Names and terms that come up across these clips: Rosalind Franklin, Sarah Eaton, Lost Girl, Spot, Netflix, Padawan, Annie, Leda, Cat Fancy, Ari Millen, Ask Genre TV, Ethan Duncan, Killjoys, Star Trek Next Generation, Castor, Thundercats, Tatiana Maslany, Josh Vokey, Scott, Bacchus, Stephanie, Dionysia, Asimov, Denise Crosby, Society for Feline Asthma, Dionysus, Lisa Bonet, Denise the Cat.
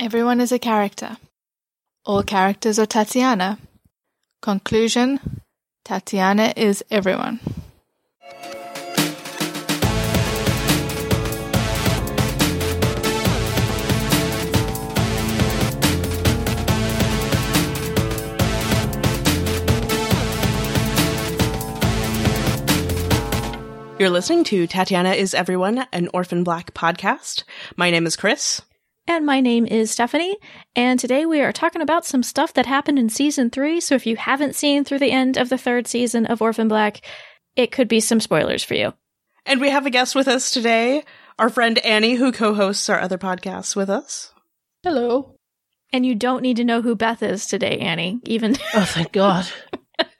Everyone is a character. All characters are Tatiana. Conclusion: Tatiana is everyone. You're listening to Tatiana is Everyone, an Orphan Black podcast. My name is Chris. And my name is Stephanie. And today we are talking about some stuff that happened in season 3. So if you haven't seen through the end of the 3rd season of Orphan Black, it could be some spoilers for you. And we have a guest with us today, our friend Annie, who co-hosts our other podcasts with us. Hello. And you don't need to know who Beth is today, Annie, even. Oh, thank God.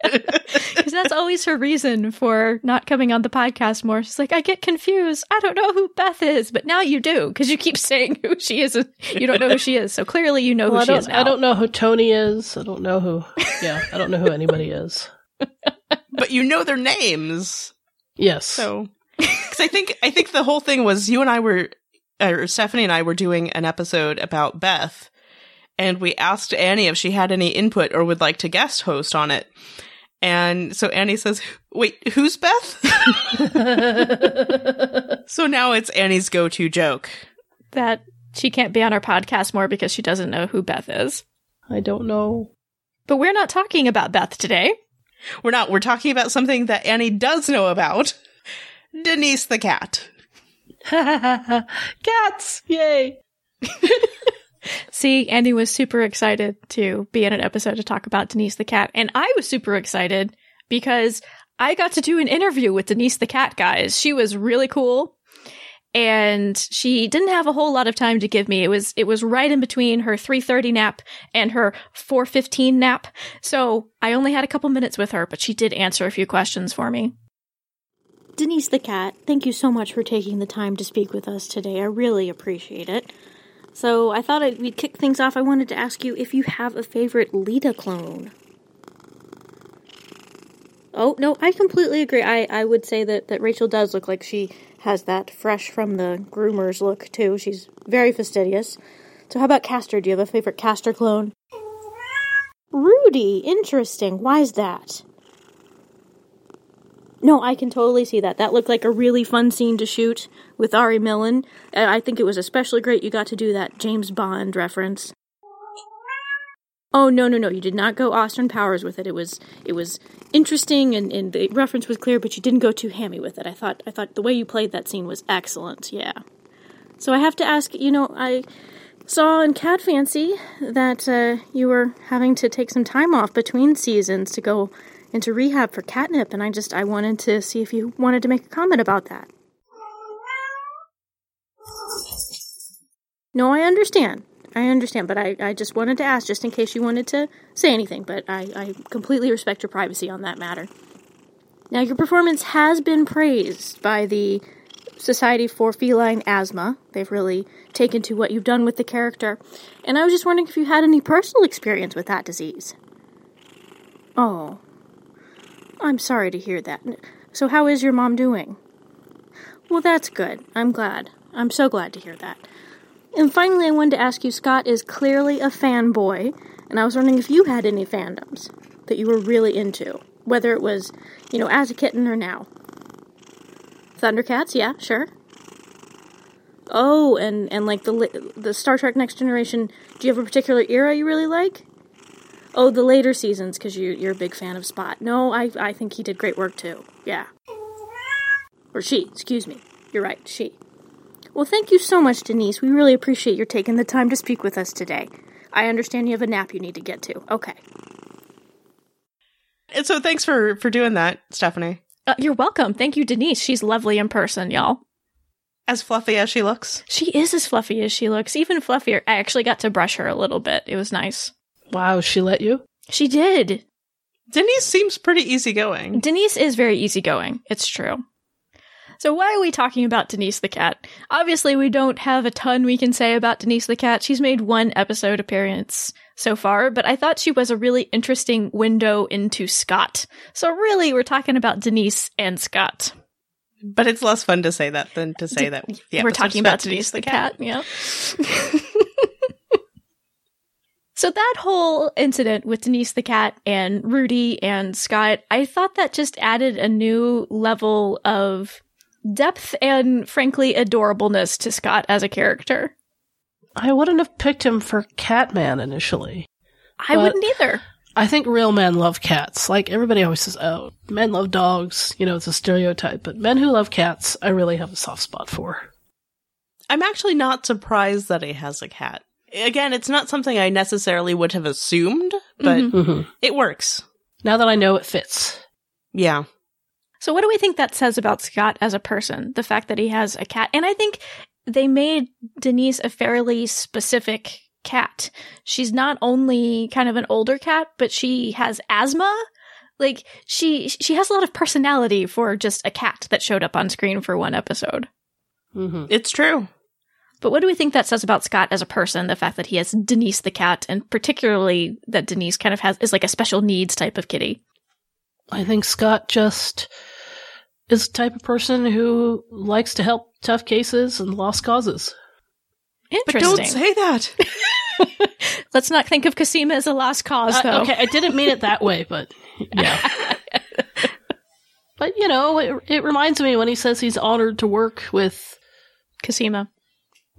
Because that's always her reason for not coming on the podcast more. She's like, I get confused. I don't know who Beth is. But now you do, because you keep saying who she is. And you don't know who she is. So clearly you know who she is now. I don't know who Tony is. I don't know who anybody is. But you know their names. Yes. So, because I think the whole thing was you and I were, or Stephanie and I were doing an episode about Beth. And we asked Annie if she had any input or would like to guest host on it. And so Annie says, wait, who's Beth? So now it's Annie's go-to joke. That she can't be on our podcast more because she doesn't know who Beth is. I don't know. But we're not talking about Beth today. We're not. We're talking about something that Annie does know about. Denise the cat. Cats! Yay! See, Andy was super excited to be in an episode to talk about Denise the cat. And I was super excited because I got to do an interview with Denise the cat, guys. She was really cool. And she didn't have a whole lot of time to give me. It was right in between her 3:30 nap and her 4:15 nap. So I only had a couple minutes with her, but she did answer a few questions for me. Denise the cat, thank you so much for taking the time to speak with us today. I really appreciate it. So I thought we'd kick things off. I wanted to ask you if you have a favorite Leda clone. Oh, no, I completely agree. I would say that Rachel does look like she has that fresh from the groomers look, too. She's very fastidious. So how about Castor? Do you have a favorite Castor clone? Rudy! Interesting. Why is that? No, I can totally see that. That looked like a really fun scene to shoot with Ari Millen. I think it was especially great you got to do that James Bond reference. Oh, no. You did not go Austin Powers with it. It was interesting, and the reference was clear, but you didn't go too hammy with it. I thought the way you played that scene was excellent, yeah. So I have to ask, I saw in Cat Fancy that you were having to take some time off between seasons to go into rehab for catnip, and I wanted to see if you wanted to make a comment about that. No, I understand, but I just wanted to ask, just in case you wanted to say anything, but I completely respect your privacy on that matter. Now, your performance has been praised by the Society for Feline Asthma. They've really taken to what you've done with the character, and I was just wondering if you had any personal experience with that disease. Oh, I'm sorry to hear that. So how is your mom doing? Well, that's good. I'm glad. I'm so glad to hear that. And finally, I wanted to ask you, Scott is clearly a fanboy, and I was wondering if you had any fandoms that you were really into, whether it was, as a kitten or now. Thundercats, yeah, sure. Oh, and like the Star Trek Next Generation, do you have a particular era you really like? Oh, the later seasons, because you're a big fan of Spot. No, I think he did great work, too. Yeah. Or she, excuse me. You're right, she. Well, thank you so much, Denise. We really appreciate your taking the time to speak with us today. I understand you have a nap you need to get to. Okay. And so thanks for doing that, Stephanie. You're welcome. Thank you, Denise. She's lovely in person, y'all. As fluffy as she looks? She is as fluffy as she looks. Even fluffier. I actually got to brush her a little bit. It was nice. Wow, she let you? She did. Denise seems pretty easygoing. Denise is very easygoing. It's true. So why are we talking about Denise the cat? Obviously, we don't have a ton we can say about Denise the cat. She's made one episode appearance so far, but I thought she was a really interesting window into Scott. So really, we're talking about Denise and Scott. But it's less fun to say that than to say that. Yeah, we're talking about Denise the cat. Yeah. So that whole incident with Denise the cat and Rudy and Scott, I thought that just added a new level of depth and, frankly, adorableness to Scott as a character. I wouldn't have picked him for Catman initially. I wouldn't either. I think real men love cats. Like, everybody always says, oh, men love dogs. You know, it's a stereotype. But men who love cats, I really have a soft spot for. I'm actually not surprised that he has a cat. Again, it's not something I necessarily would have assumed, but it works. Now that I know it fits. Yeah. So what do we think that says about Scott as a person? The fact that he has a cat. And I think they made Denise a fairly specific cat. She's not only kind of an older cat, but she has asthma. Like, she has a lot of personality for just a cat that showed up on screen for one episode. Mm-hmm. It's true. But what do we think that says about Scott as a person, the fact that he has Denise the cat, and particularly that Denise kind of is like a special needs type of kitty? I think Scott just is the type of person who likes to help tough cases and lost causes. Interesting. But don't say that. Let's not think of Cosima as a lost cause, though. Okay, I didn't mean it that way, but yeah. But, you know, it reminds me when he says he's honored to work with Cosima.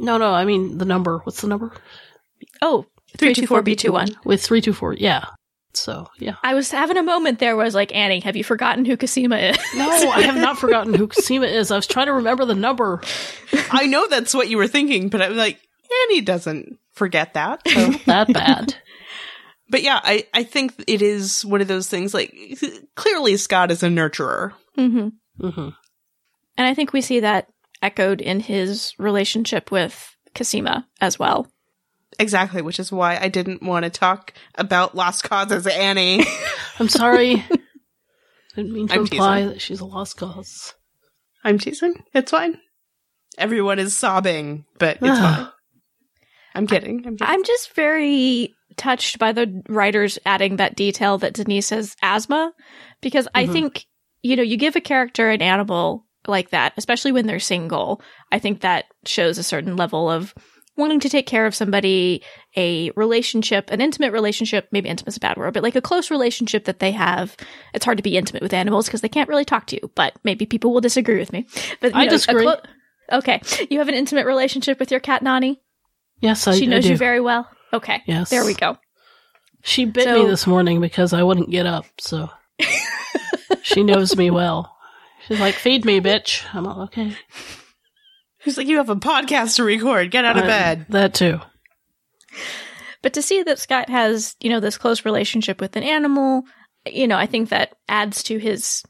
No, I mean the number. What's the number? Oh, 324B21. With 324, yeah. So, yeah. I was having a moment there where I was like, Annie, have you forgotten who Cosima is? No, I have not forgotten who Cosima is. I was trying to remember the number. I know that's what you were thinking, but I'm like, Annie doesn't forget that. So. Not that bad. But yeah, I think it is one of those things, like, clearly Scott is a nurturer. Mm-hmm. Mm-hmm. And I think we see that echoed in his relationship with Cosima as well. Exactly, which is why I didn't want to talk about lost causes, Annie. I'm sorry. I didn't mean to imply that she's a lost cause. I'm teasing. It's fine. Everyone is sobbing, but it's fine. I'm kidding. I'm just very touched by the writers adding that detail that Denise has asthma, because I think, you know, you give a character an animal like that, especially when they're single, I think that shows a certain level of wanting to take care of somebody, a relationship, an intimate relationship, maybe intimate is a bad word, but like a close relationship that they have. It's hard to be intimate with animals because they can't really talk to you, but maybe people will disagree with me. But I disagree. Okay. You have an intimate relationship with your cat, Nani? Yes, I do. She knows you very well? Okay. Yes. There we go. She bit me this morning because I wouldn't get up, so she knows me well. She's like, feed me, bitch. I'm all okay. She's like, you have a podcast to record. Get out of bed. That too. But to see that Scott has, you know, this close relationship with an animal, you know, I think that adds to his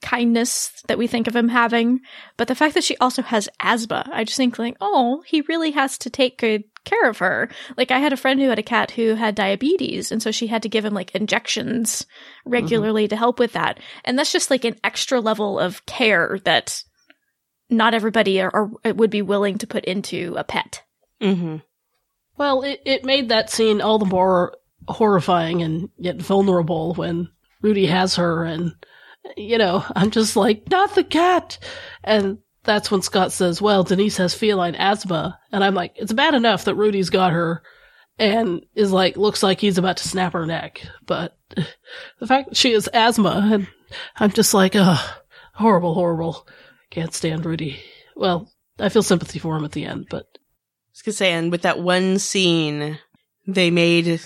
kindness that we think of him having. But the fact that she also has asthma, I just think like, oh, he really has to take good care of her. Like, I had a friend who had a cat who had diabetes, and so she had to give him like injections regularly to help with that. And that's just like an extra level of care that not everybody would be willing to put into a pet. Mm-hmm. Well, it made that scene all the more horrifying and yet vulnerable when Rudy has her, and, you know, I'm just like, not the cat. And that's when Scott says, well, Denise has feline asthma. And I'm like, it's bad enough that Rudy's got her and is like, looks like he's about to snap her neck. But the fact that she has asthma, and I'm just like, oh, horrible, horrible. Can't stand Rudy. Well, I feel sympathy for him at the end, but. I was going to say, and with that one scene, they made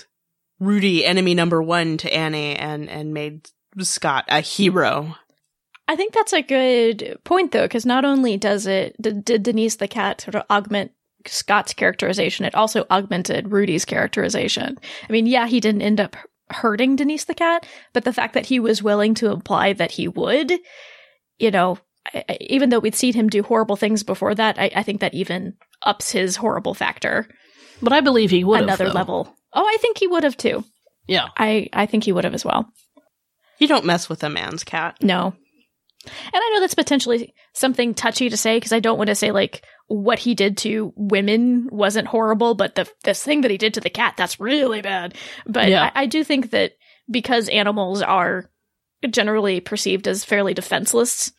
Rudy enemy number one to Annie and made Scott a hero. I think that's a good point, though, because not only does did Denise the cat sort of augment Scott's characterization, it also augmented Rudy's characterization. I mean, yeah, he didn't end up hurting Denise the cat, but the fact that he was willing to imply that he would, you know, even though we'd seen him do horrible things before that, I think that even ups his horrible factor. But I believe he would have. Another level. Oh, I think he would have, too. Yeah. I think he would have as well. You don't mess with a man's cat. No. And I know that's potentially something touchy to say, because I don't want to say, like, what he did to women wasn't horrible, but this thing that he did to the cat, that's really bad. But yeah. I do think that because animals are generally perceived as fairly defenseless,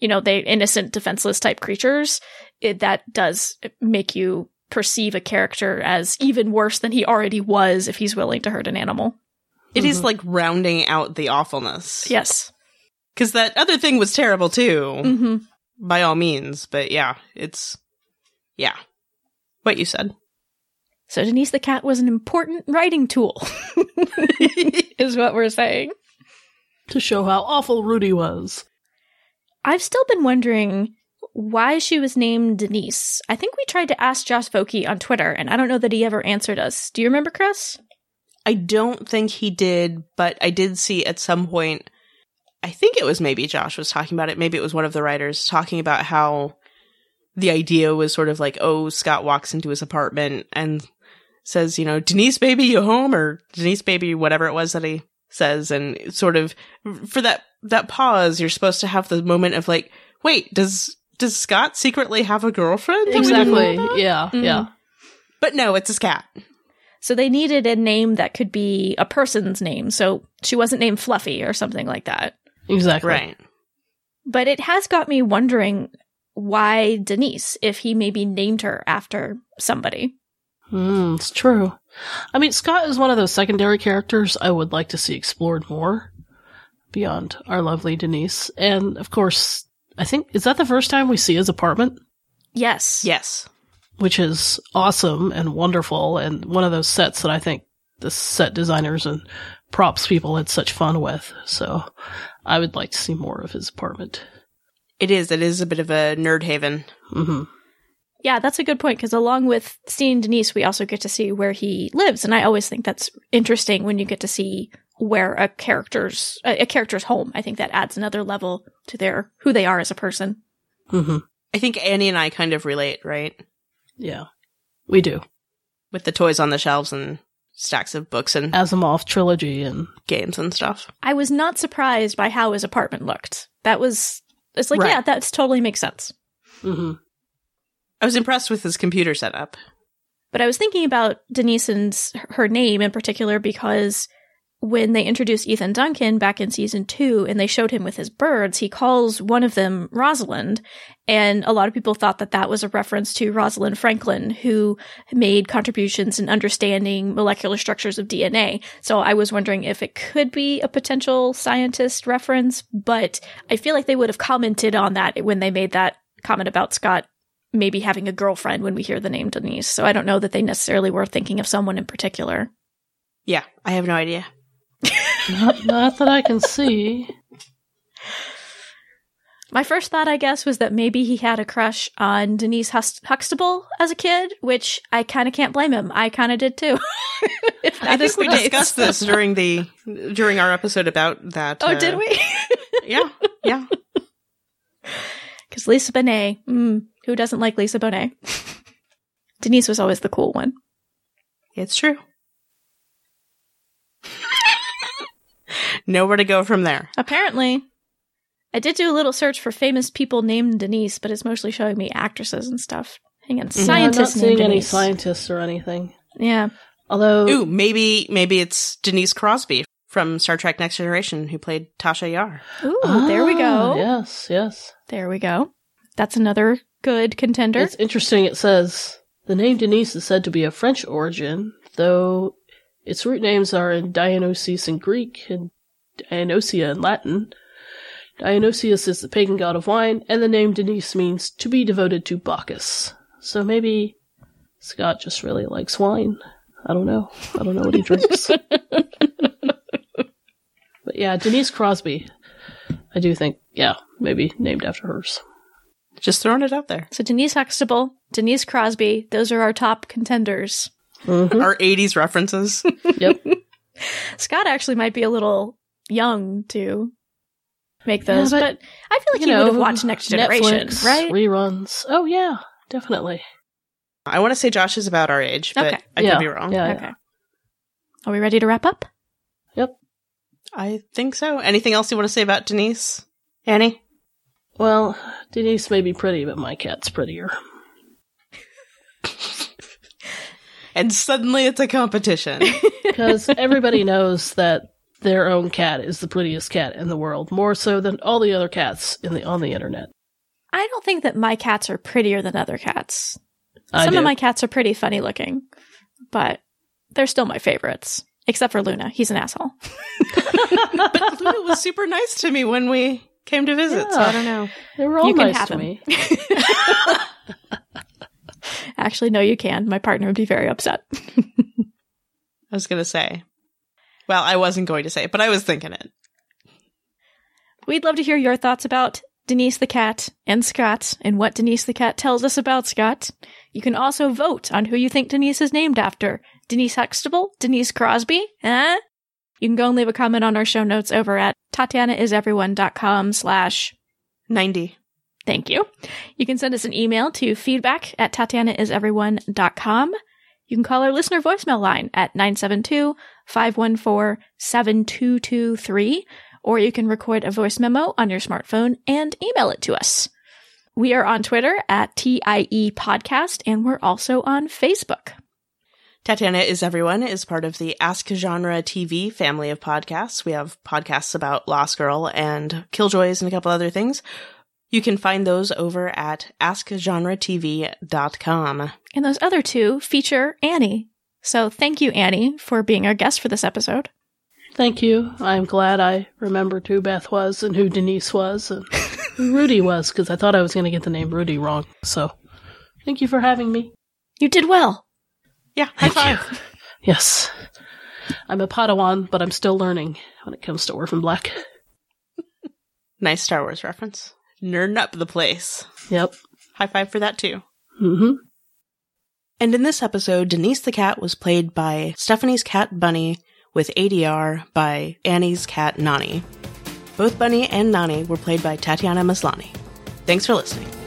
you know, they innocent, defenseless type creatures, that does make you perceive a character as even worse than he already was if he's willing to hurt an animal. It is like rounding out the awfulness. Yes. Because that other thing was terrible too, by all means. But yeah, it's, yeah, what you said. So Denise the cat was an important writing tool, is what we're saying. To show how awful Rudy was. I've still been wondering why she was named Denise. I think we tried to ask Josh Vokey on Twitter, and I don't know that he ever answered us. Do you remember, Chris? I don't think he did, but I did see at some point, I think it was maybe Josh was talking about it, maybe it was one of the writers talking about how the idea was sort of like, oh, Scott walks into his apartment and says, you know, Denise, baby, you home? Or Denise, baby, whatever it was that he says. And sort of, for that pause, you're supposed to have the moment of like, wait, does Scott secretly have a girlfriend? Exactly. Yeah. Mm-hmm. Yeah. But no, it's his cat. So they needed a name that could be a person's name. So she wasn't named Fluffy or something like that. Exactly. Right. But it has got me wondering why Denise, if he maybe named her after somebody. It's true. I mean, Scott is one of those secondary characters I would like to see explored more beyond our lovely Denise. And of course, I think, is that the first time we see his apartment? Yes. Yes. Which is awesome and wonderful, and one of those sets that I think the set designers and props people had such fun with. So I would like to see more of his apartment. It is. It is a bit of a nerd haven. Mm-hmm. Yeah, that's a good point, because along with seeing Denise, we also get to see where he lives. And I always think that's interesting when you get to see where a character's home. I think that adds another level to their who they are as a person. Mm-hmm. I think Annie and I kind of relate, right? Yeah, we do. With the toys on the shelves and stacks of books and Asimov trilogy and games and stuff. I was not surprised by how his apartment looked. It's like, right. Yeah, that totally makes sense. Mm-hmm. I was impressed with his computer setup. But I was thinking about Denise and her name in particular because when they introduced Ethan Duncan back in season 2 and they showed him with his birds, he calls one of them Rosalind. And a lot of people thought that that was a reference to Rosalind Franklin, who made contributions in understanding molecular structures of DNA. So I was wondering if it could be a potential scientist reference, but I feel like they would have commented on that when they made that comment about Scott maybe having a girlfriend when we hear the name Denise. So I don't know that they necessarily were thinking of someone in particular. Yeah, I have no idea. Not that I can see. My first thought, I guess, was that maybe he had a crush on Denise Huxtable as a kid, which I kind of can't blame him. I kind of did too. I think we discussed this during our episode about that. Oh, did we? Yeah. Because Lisa Bonet, who doesn't like Lisa Bonet? Denise was always the cool one. It's true. Nowhere to go from there. Apparently. I did do a little search for famous people named Denise, but it's mostly showing me actresses and stuff. Hang on. Scientists named Denise. I'm not seeing any scientists or anything. Yeah. Although... Ooh, maybe it's Denise Crosby from Star Trek Next Generation who played Tasha Yar. Ooh, there we go. Yes. There we go. That's another good contender. It's interesting. It says, the name Denise is said to be of French origin, though its root names are in Dionysus in Greek and Dionysia in Latin. Dionysus is the pagan god of wine, and the name Denise means to be devoted to Bacchus. So maybe Scott just really likes wine. I don't know. I don't know what he drinks. But yeah, Denise Crosby. I do think, yeah, maybe named after hers. Just throwing it out there. So Denise Huxtable, Denise Crosby, those are our top contenders. Mm-hmm. Our 80s references. Yep. Scott actually might be a little young to make those, yeah, but I feel like he would have watched Next Generation, Netflix, right? Reruns. Oh, yeah, definitely. I want to say Josh is about our age, but okay. I could be wrong. Yeah, okay. Yeah. Are we ready to wrap up? Yep. I think so. Anything else you want to say about Denise? Annie? Well, Denise may be pretty, but my cat's prettier. And suddenly it's a competition. Because everybody knows that their own cat is the prettiest cat in the world, more so than all the other cats on the internet. I don't think that my cats are prettier than other cats. Some of my cats are pretty funny looking, but they're still my favorites. Except for Luna. He's an asshole. But Luna was super nice to me when we came to visit, so I don't know. They were all nice to me. Actually, no, you can. My partner would be very upset. I was going to say. Well, I wasn't going to say it, but I was thinking it. We'd love to hear your thoughts about Denise the Cat and Scott and what Denise the Cat tells us about Scott. You can also vote on who you think Denise is named after. Denise Huxtable? Denise Crosby? Eh? You can go and leave a comment on our show notes over at TatianaIsEveryone.com/90. Thank you. You can send us an email to feedback@TatianaIsEveryone.com. You can call our listener voicemail line at 972-514-7223, or you can record a voice memo on your smartphone and email it to us. We are on Twitter at TIE Podcast, and we're also on Facebook. Tatiana Is Everyone is part of the Ask Genre TV family of podcasts. We have podcasts about Lost Girl and Killjoys and a couple other things. You can find those over at AskGenreTV.com. And those other two feature Annie. So thank you, Annie, for being our guest for this episode. Thank you. I'm glad I remembered who Beth was and who Denise was and who Rudy was, because I thought I was going to get the name Rudy wrong. So thank you for having me. You did well. Yeah, high five. Yes. I'm a Padawan, but I'm still learning when it comes to Orphan Black. Nice Star Wars reference. Nerding up the place. Yep. High five for that, too. Mm-hmm. And in this episode, Denise the Cat was played by Stephanie's cat Bunny, with ADR by Annie's cat Nani. Both Bunny and Nani were played by Tatiana Maslany. Thanks for listening.